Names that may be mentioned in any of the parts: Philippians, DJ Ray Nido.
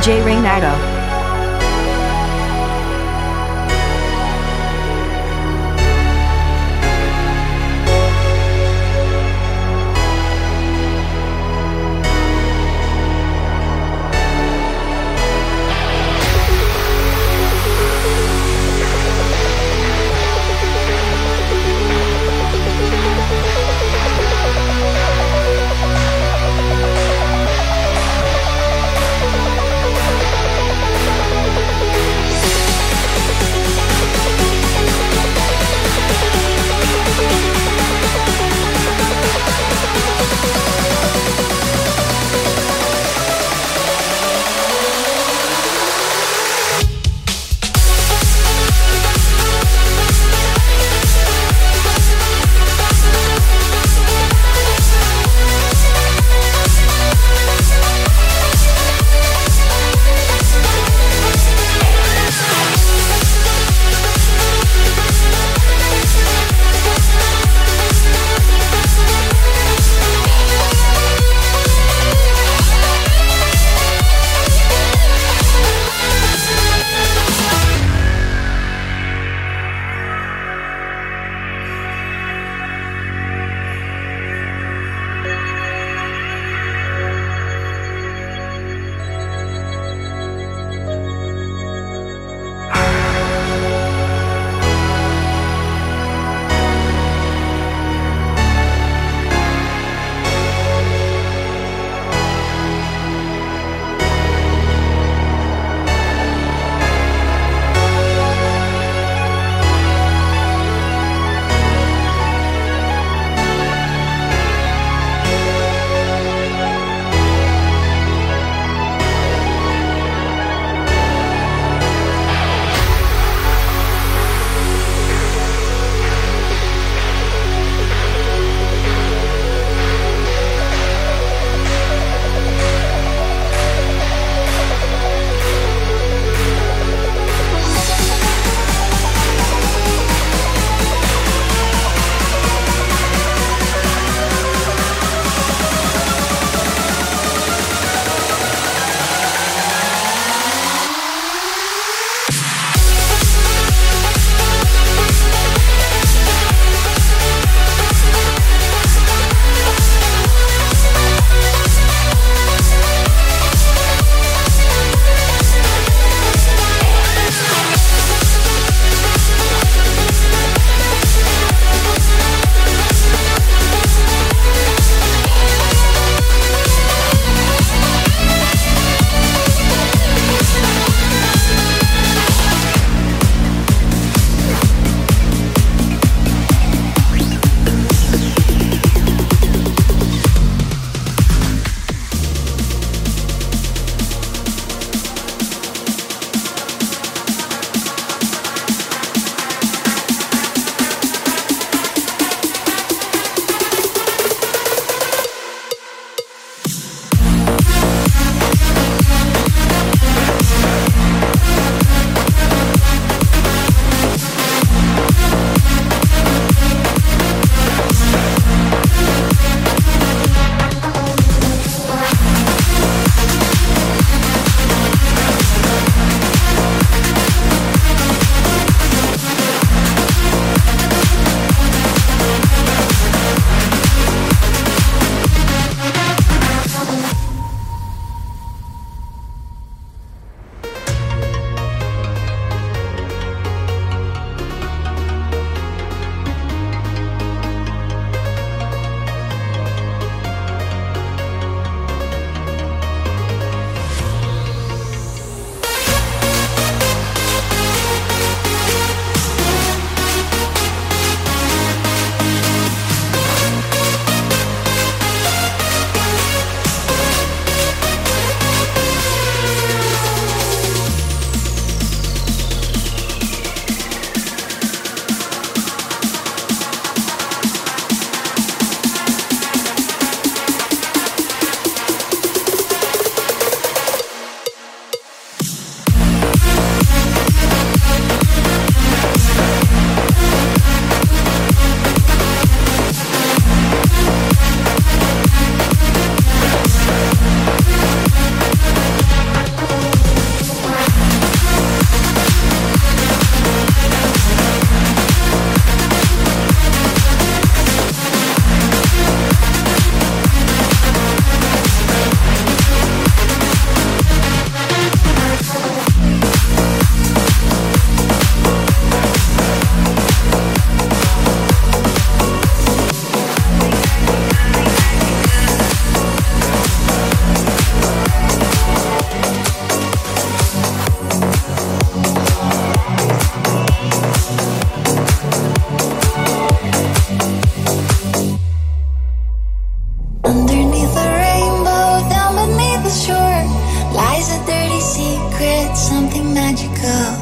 DJ Ray Nido. magical.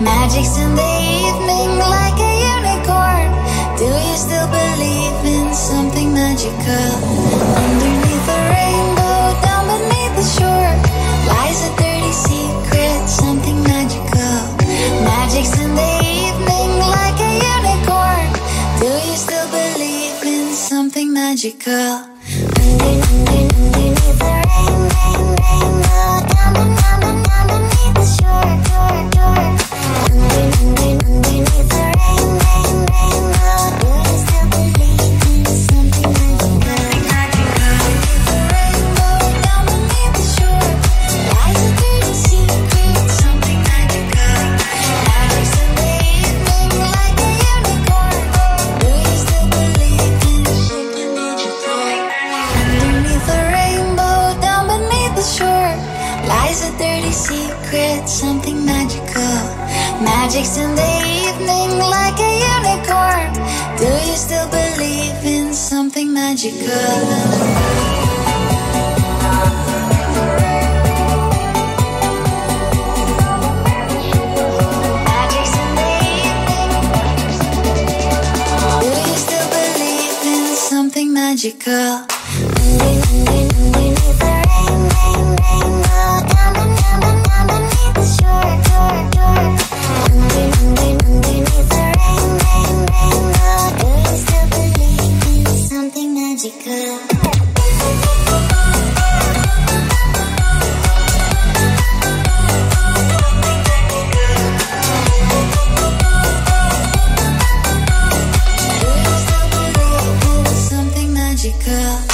Magic's in the evening like a unicorn. Do you still believe in something magical? Underneath the rainbow, down beneath the shore, lies a dirty secret, something magical. Magic's in the evening like a unicorn. Do you still believe in something magical? Underneath the rainbow, down beneath the shore, underneath the rainbow, do you still believe in something magical? Underneath the rainbow, down beneath the shore, lies a dirty secret, something magical. Magic's in the evening like a unicorn. Do you still believe in something magical? Underneath the rainbow, down beneath the shore, lies a dirty secret, something magical. Magic's in the evening like a unicorn. Do you still believe in something magical? Magical. Girl.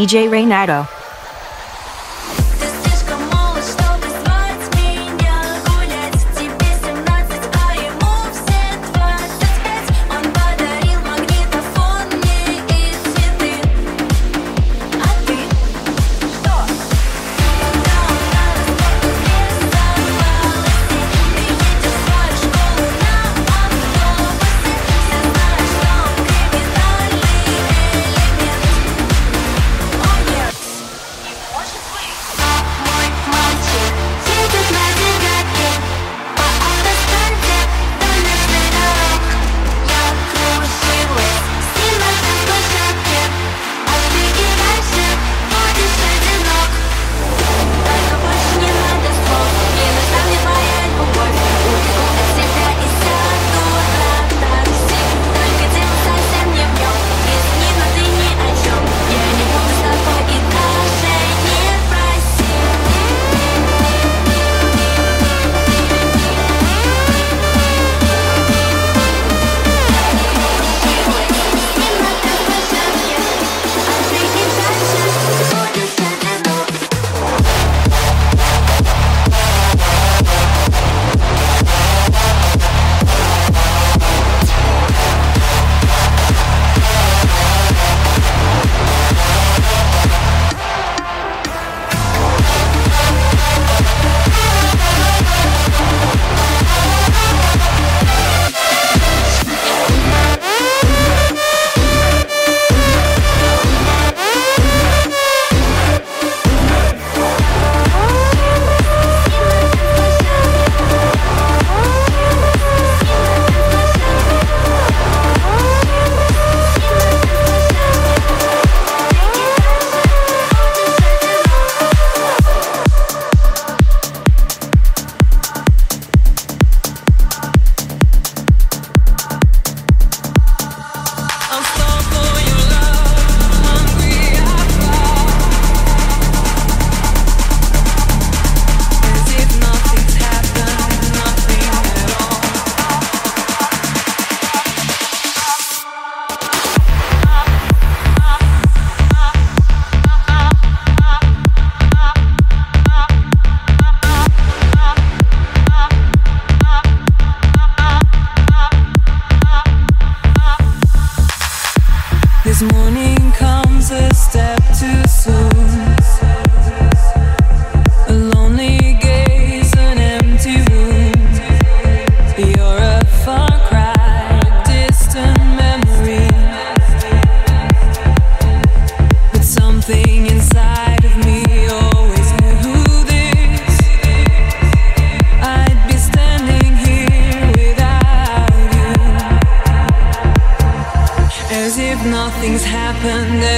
DJ Ray Nido.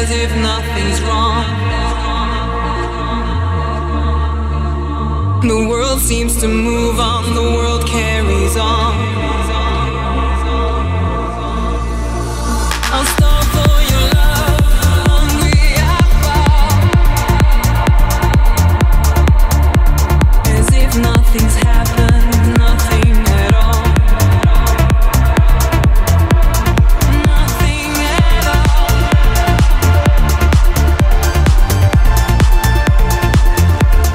as if nothing's wrong. The world seems to move on, the world carries on. I'll stop for your love. As if nothing's happened, nothing at all. Nothing at all. Nothing at all. Nothing at all. Nothing at all. I'll stop for your love, hungry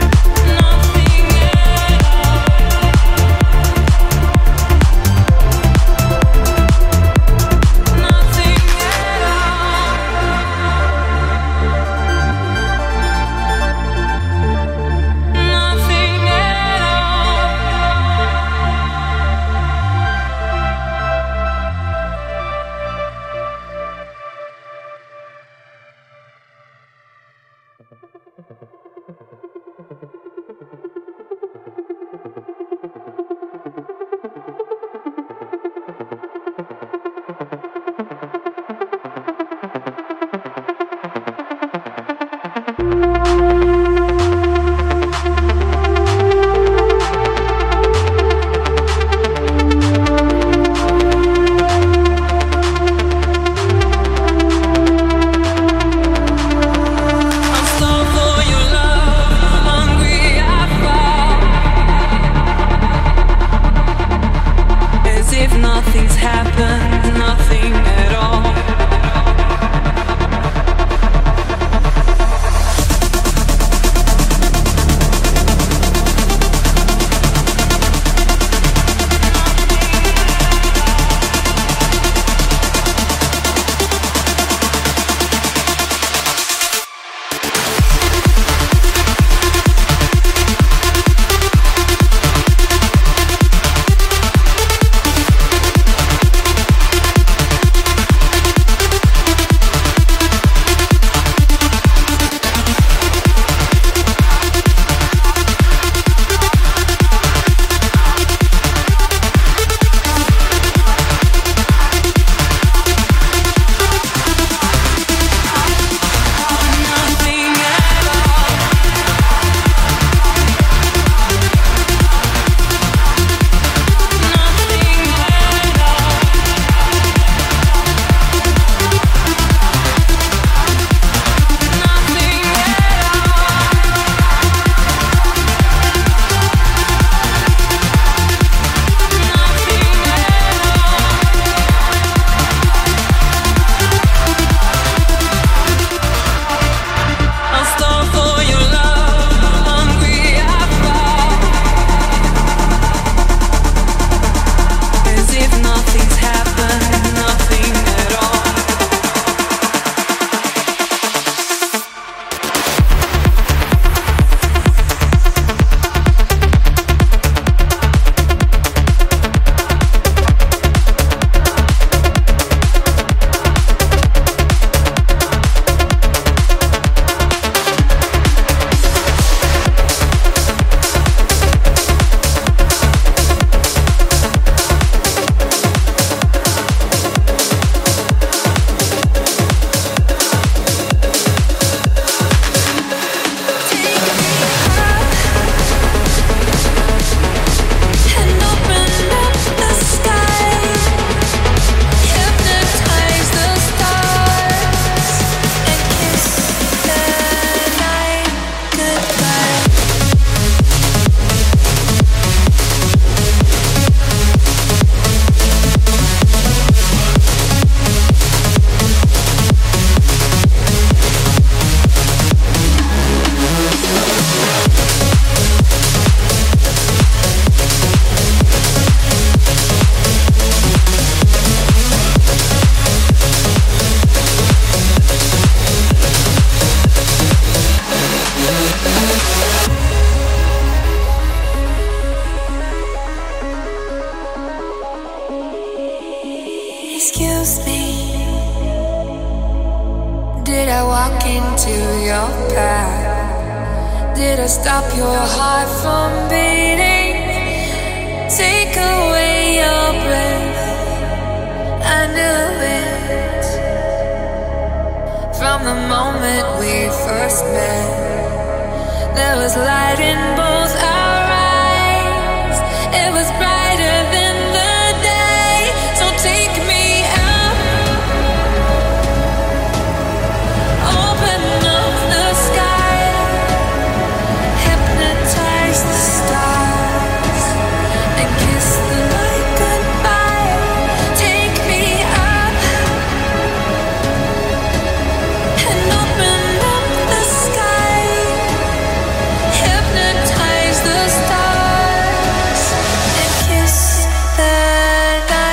I fall. As if nothing's happened, nothing at all. I'll stop for your love, hungry I fall. As if nothing's happened, nothing at all. Excuse me, did I walk into your path? Did I stop your heart from beating? Take away your breath, I knew it. From from the moment we first met. There was light in both our eyes. It was brighter than the day. So take me up, open up the sky, hypnotize the stars, and kiss the light goodbye. Take me up and open up the sky, hypnotize the stars, and kiss the night goodbye.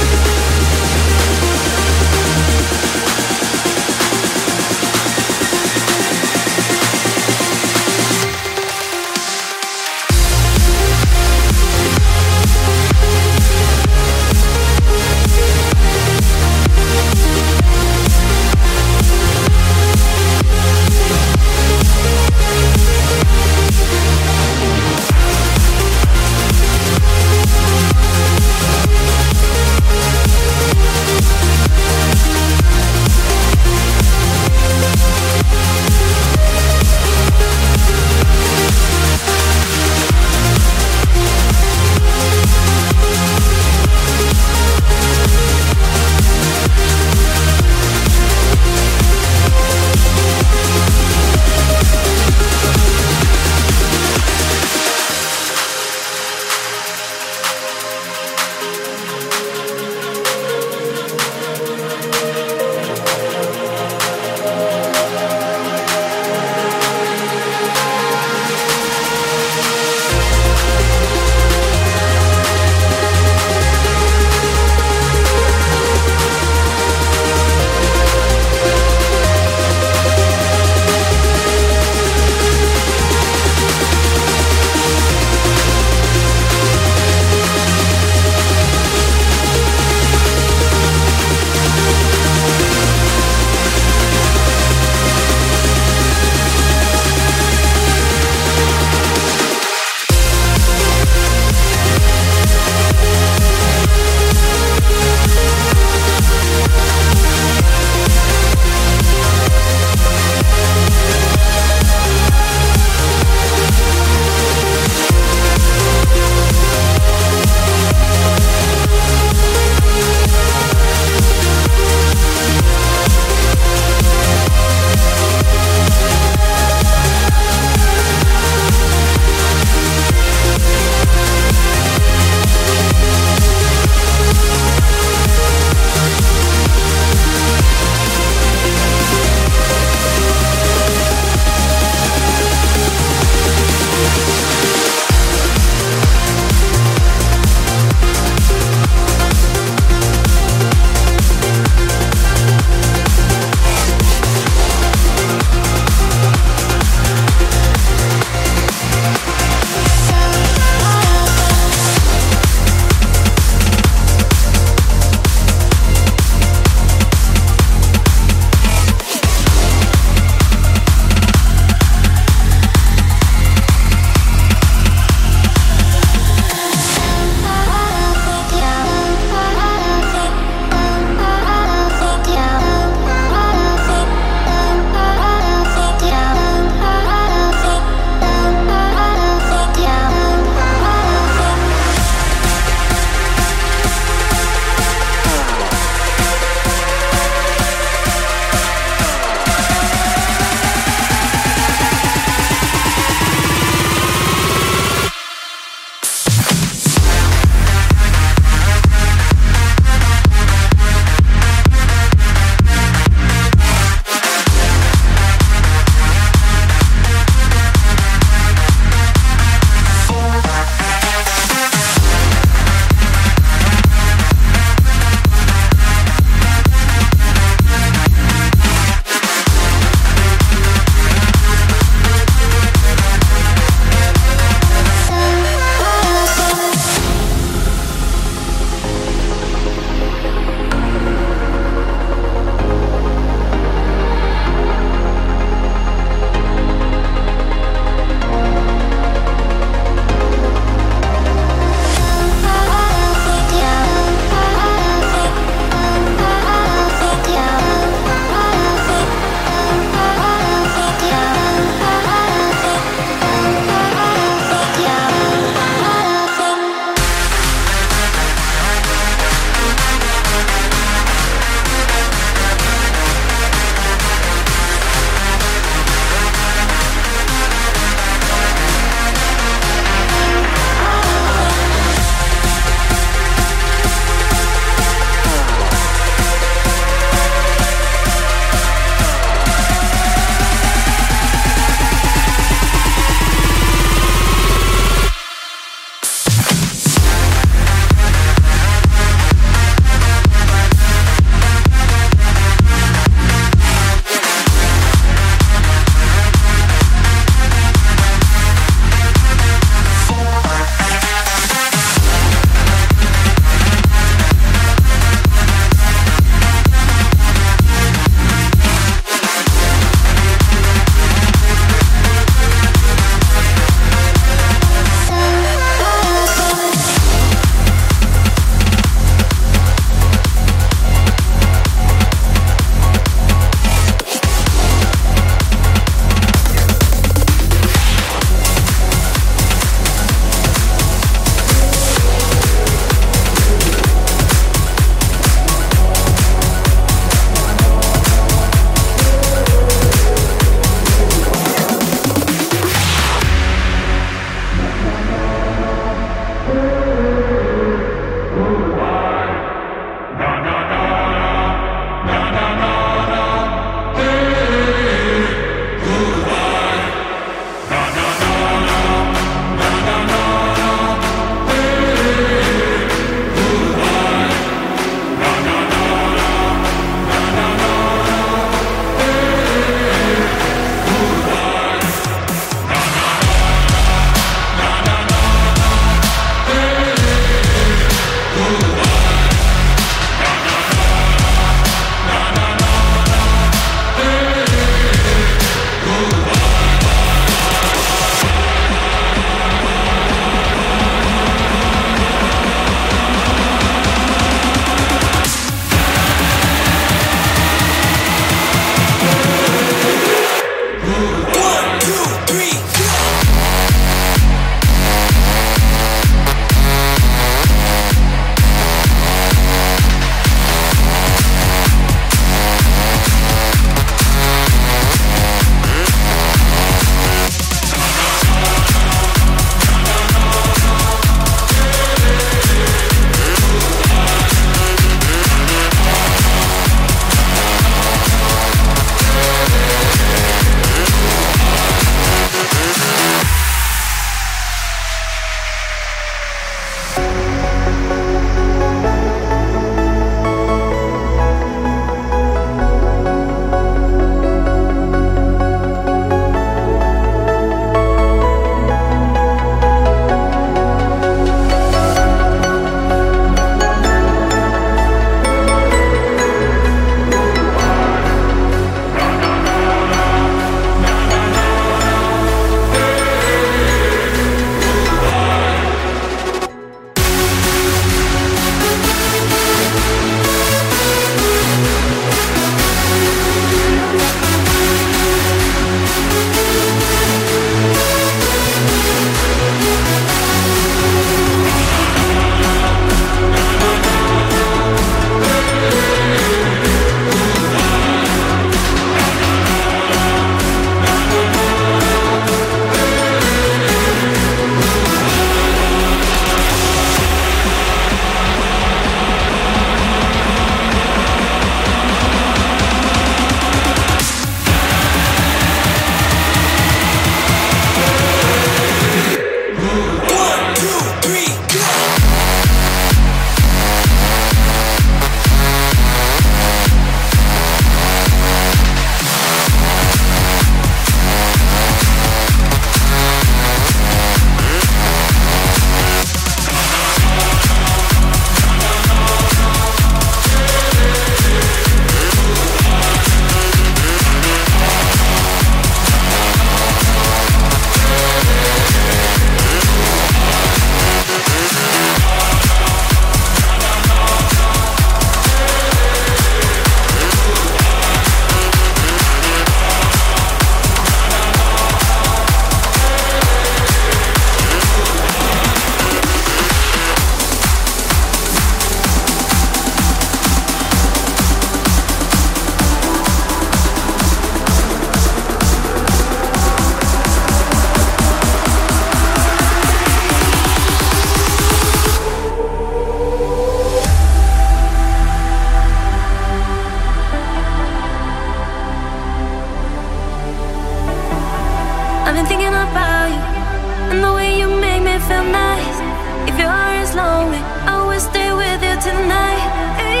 tonight, hey,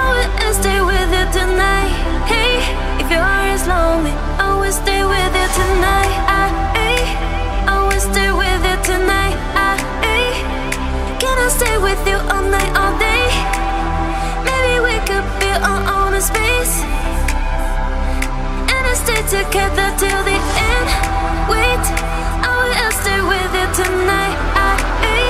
I will stay with you tonight, hey, if your heart is lonely, I will stay with you tonight, hey, I will stay with you tonight, hey, can I stay with you all night, all day? Maybe we could be our own space, and I stay together till the end. Wait, I will stay with you tonight, hey.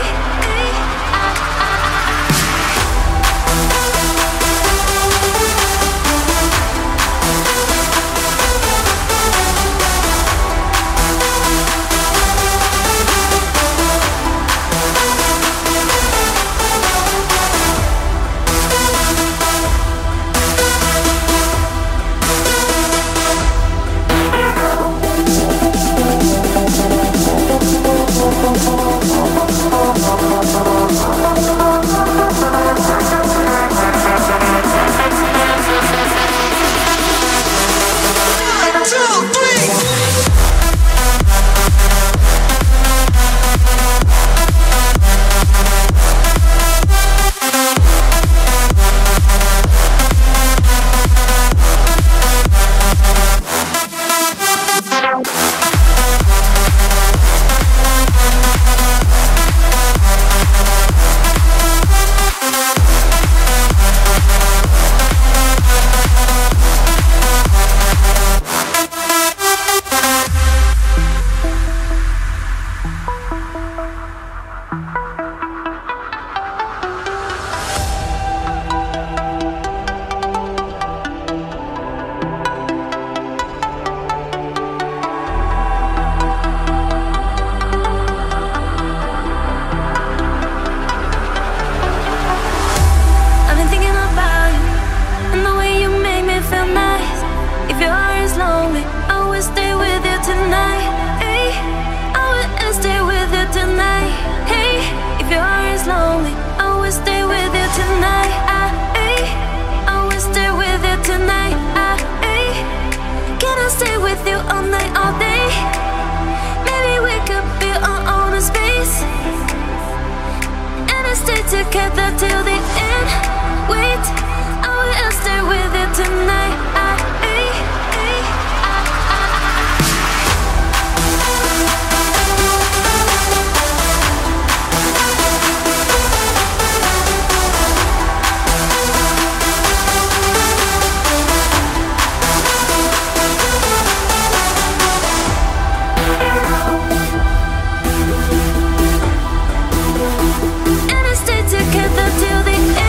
And I stay together till the end.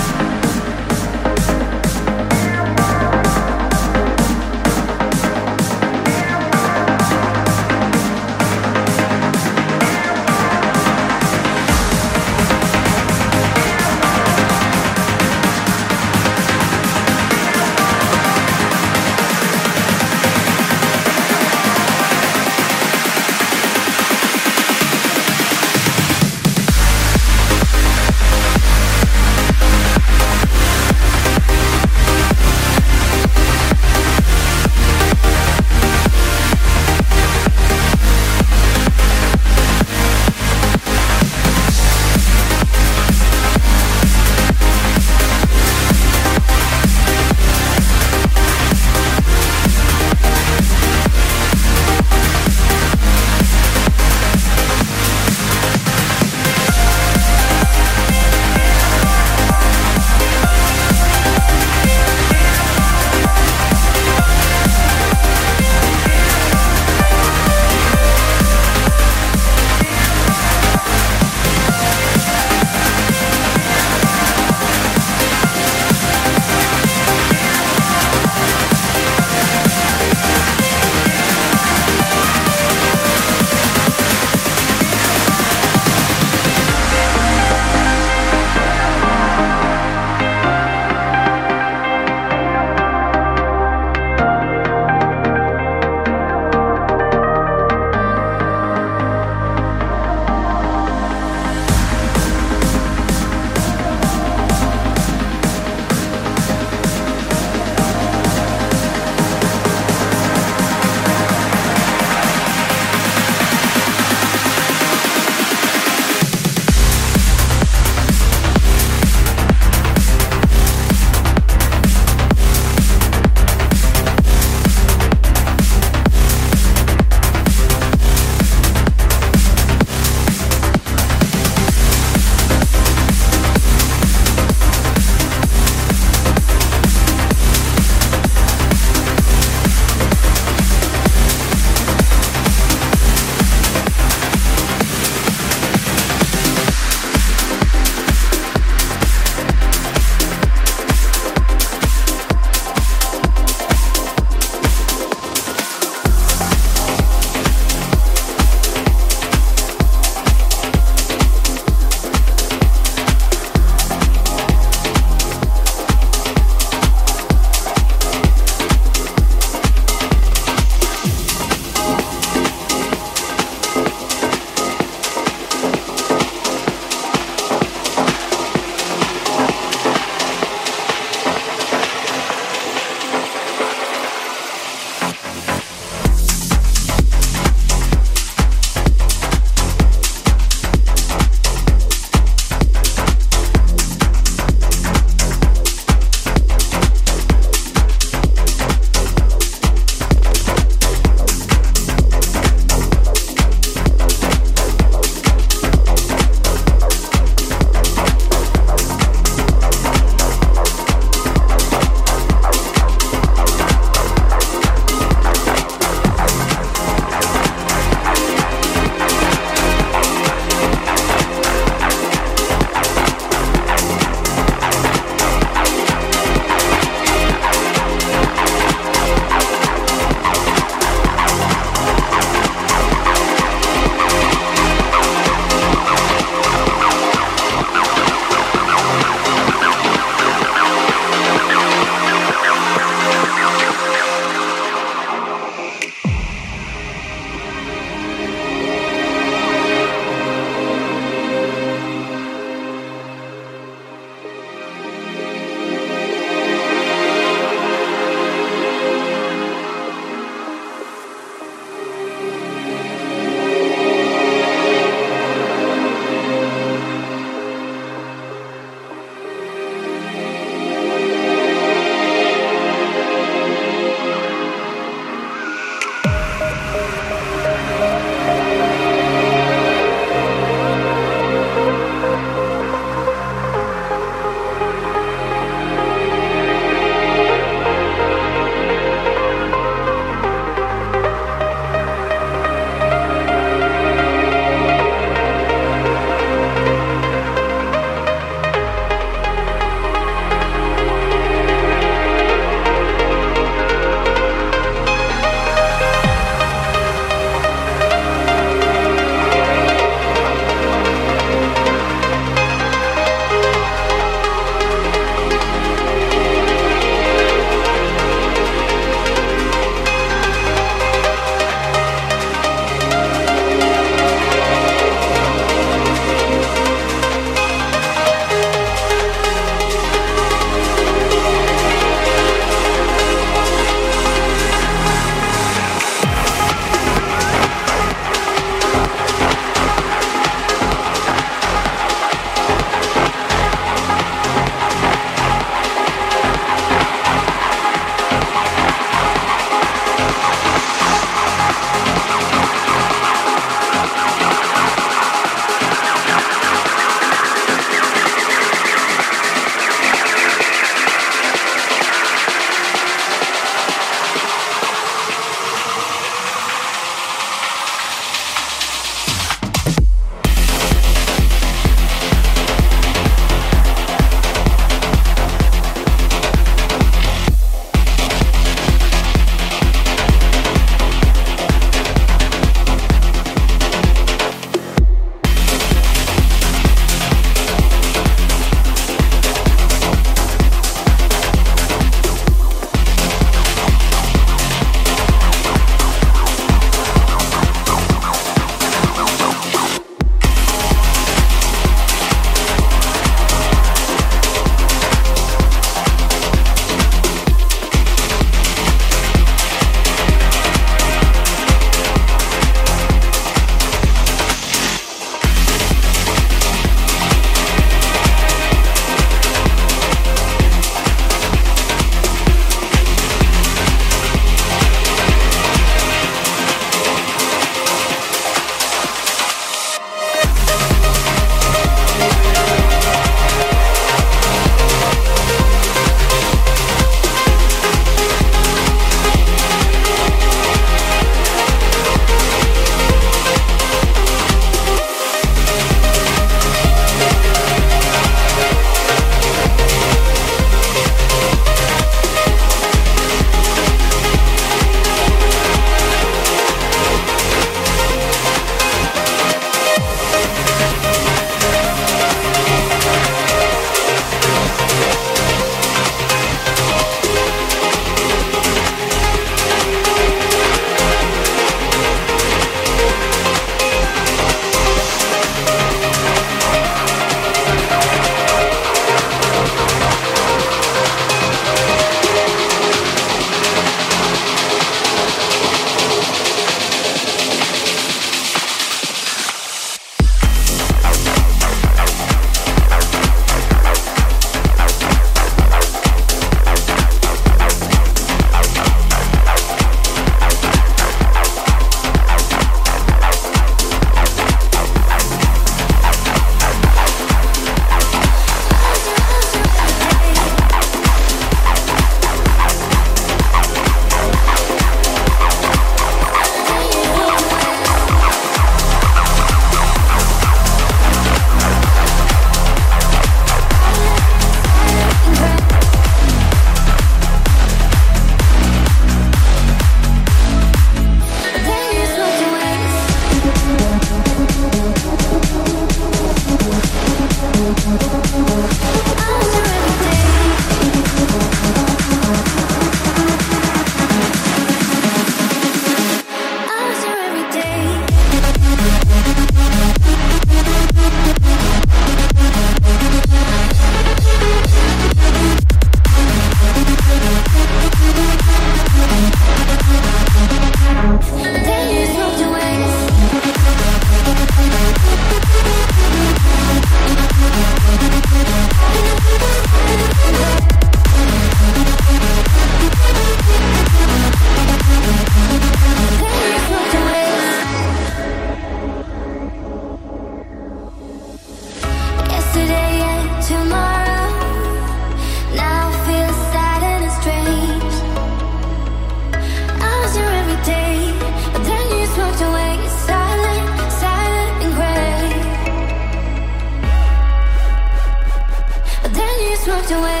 swept away.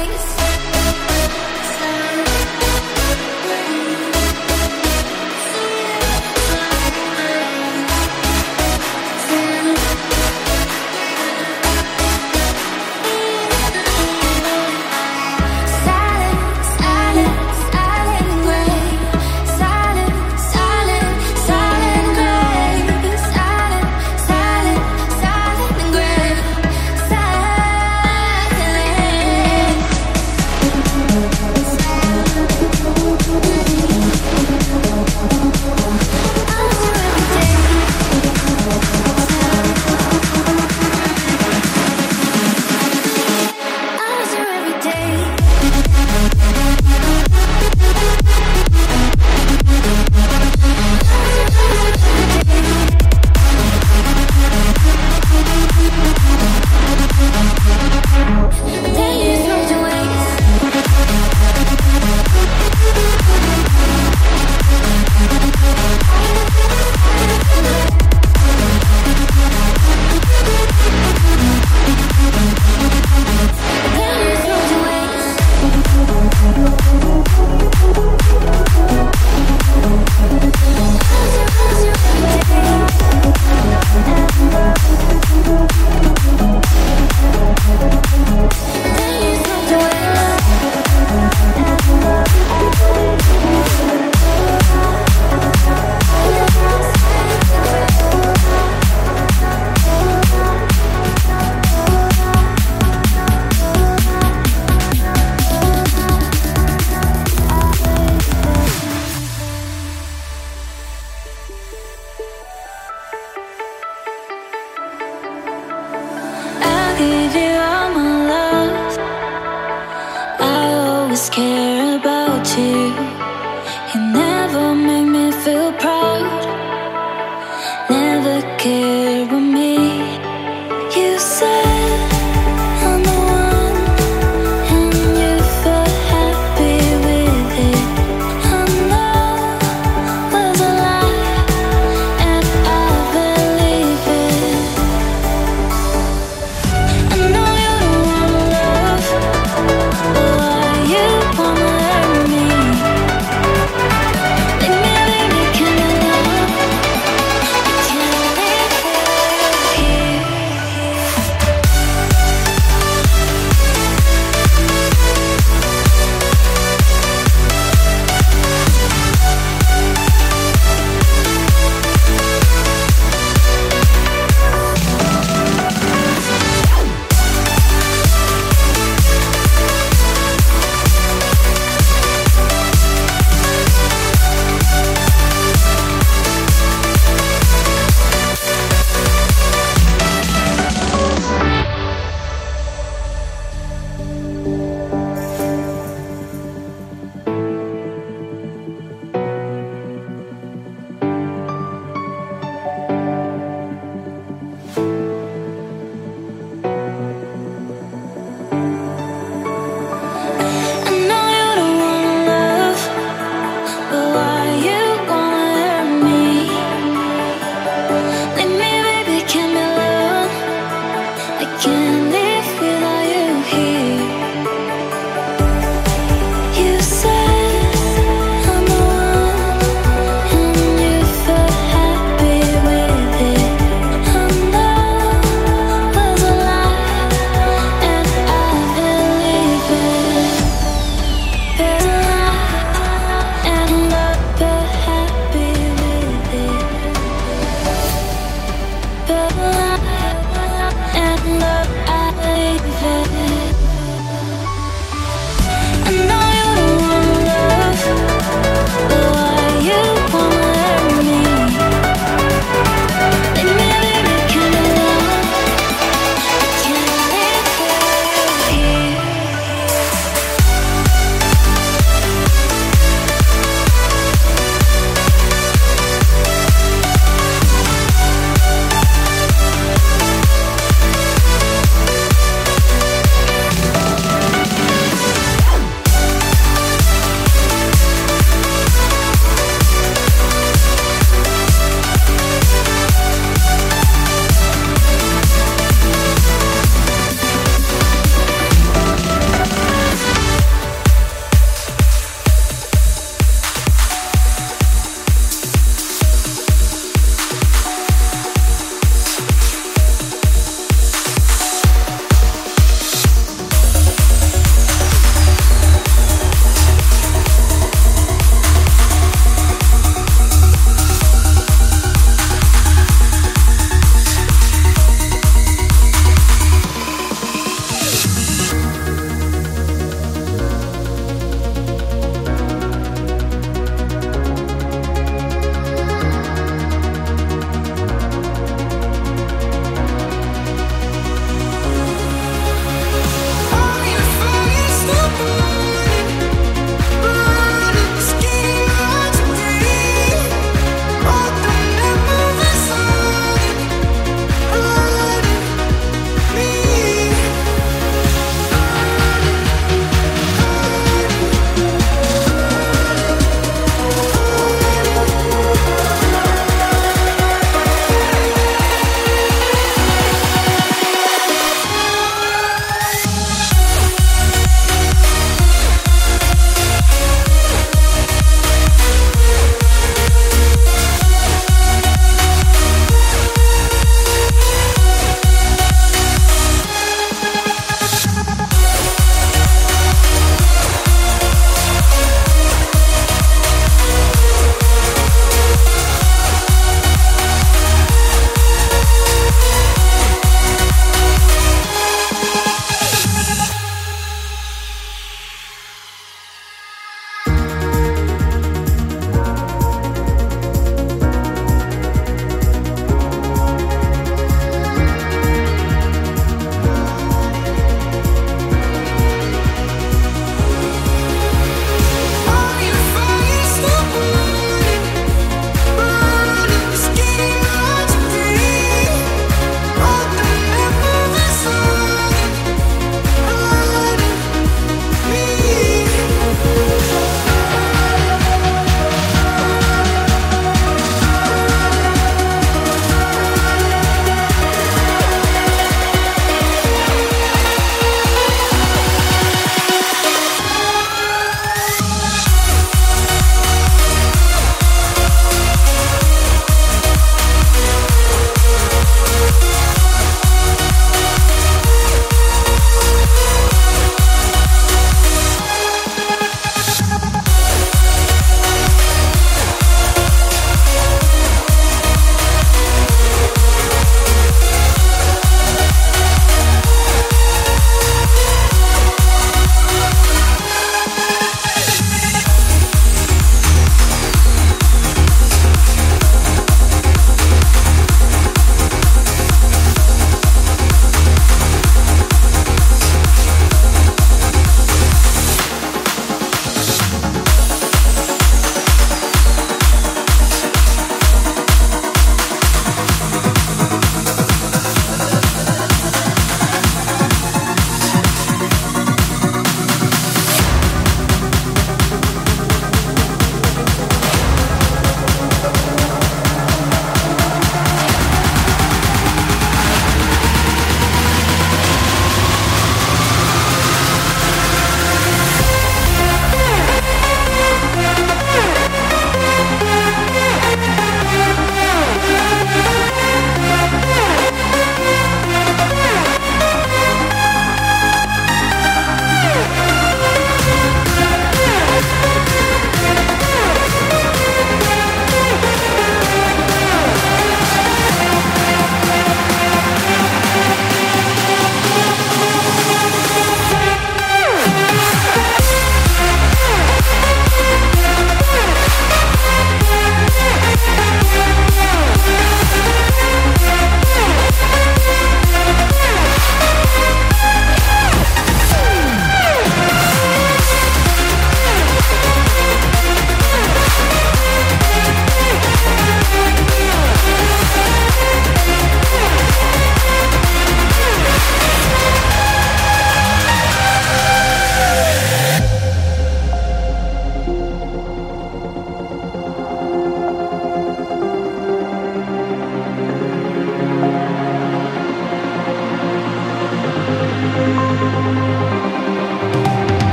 Again.